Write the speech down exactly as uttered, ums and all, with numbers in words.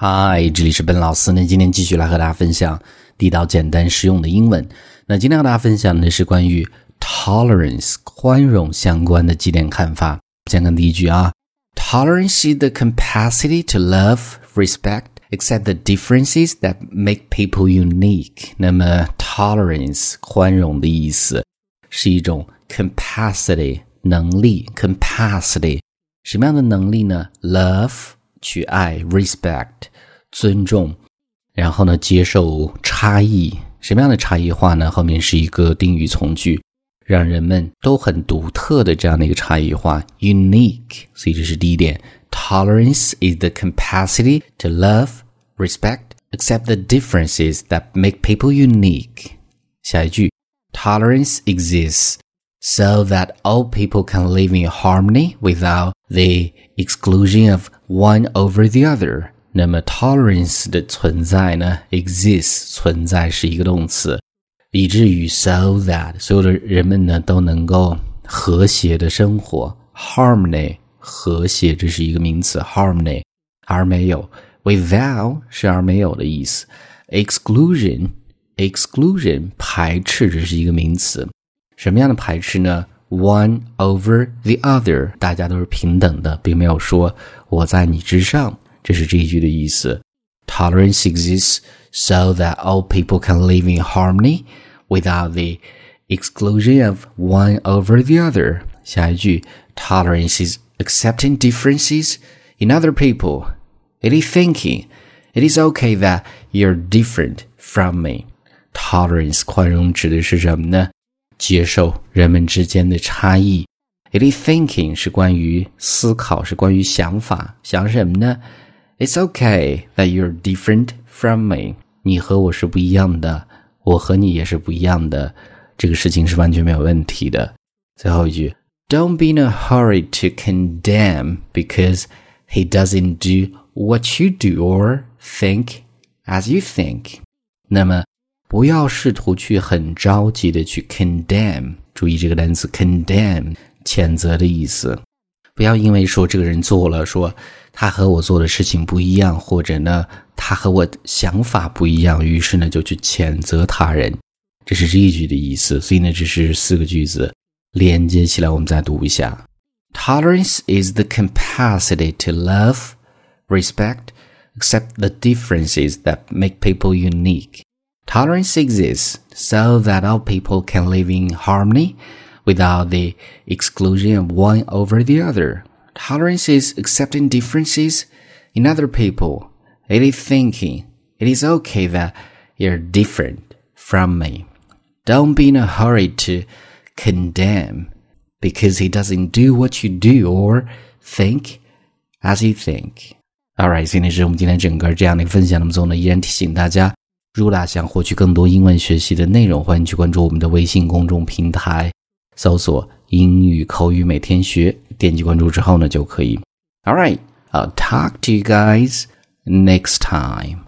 嗨，这里是本老师，那今天继续来和大家分享地道简单实用的英文。那今天和大家分享的是关于 tolerance 宽容相关的几点看法。先看第一句啊 Tolerance is the capacity to love, respect, accept the differences that make people unique. 那么 tolerance 宽容的意思是一种 capacity 能力 capacity 什么样的能力呢？ love去爱 respect 尊重，然后呢接受差异，什么样的差异化呢？后面是一个定语从句，让人们都很独特的这样的一个差异化 unique。 所以这是第一点， Tolerance is the capacity to love, respect, accept the differences that make people unique. 下一句 Tolerance exists so that all people can live in harmony without the exclusion of one over the other. 那么 tolerance 的存在呢 exists 存在是一个动词，以至于 so that 所有的人们呢都能够和谐的生活。 harmony 和谐，这是一个名词 harmony 而没有， without 是而没有的意思， exclusion exclusion 排斥，这是一个名词，什么样的排斥呢？One over the other， 大家都是平等的，并没有说我在你之上，这是这一句的意思。Tolerance exists so that all people can live in harmony without the exclusion of one over the other. 下一句 Tolerance is accepting differences in other people. It is thinking it is okay that you're different from me. Tolerance 宽容指的是什么呢？接受人们之间的差异。 It is thinking 是关于思考，是关于想法，想什么呢？ It's okay that you're different from me. 你和我是不一样的，我和你也是不一样的，这个事情是完全没有问题的。最后一句 Don't be in a hurry to condemn because he doesn't do what you do or think as you think. 那么不要试图去很着急的去 condemn， 注意这个单词 condemn 谴责的意思，不要因为说这个人做了，说他和我做的事情不一样，或者呢他和我想法不一样，于是呢就去谴责他人，这是这一句的意思。所以呢这是四个句子连接起来，我们再读一下。 Tolerance is the capacity to love, respect, accept the differences that make people unique.Tolerance exists so that all people can live in harmony without the exclusion of one over the other. Tolerance is accepting differences in other people. It is thinking it is okay that you're different from me. Don't be in a hurry to condemn because he doesn't do what you do or think as you think. Alright, 所以呢是我们今天整个这样的分享，那么最后呢依然提醒大家，如果大家想获取更多英文学习的内容，欢迎去关注我们的微信公众平台，搜索英语口语每天学，点击关注之后呢就可以。Alright, I'll talk to you guys next time.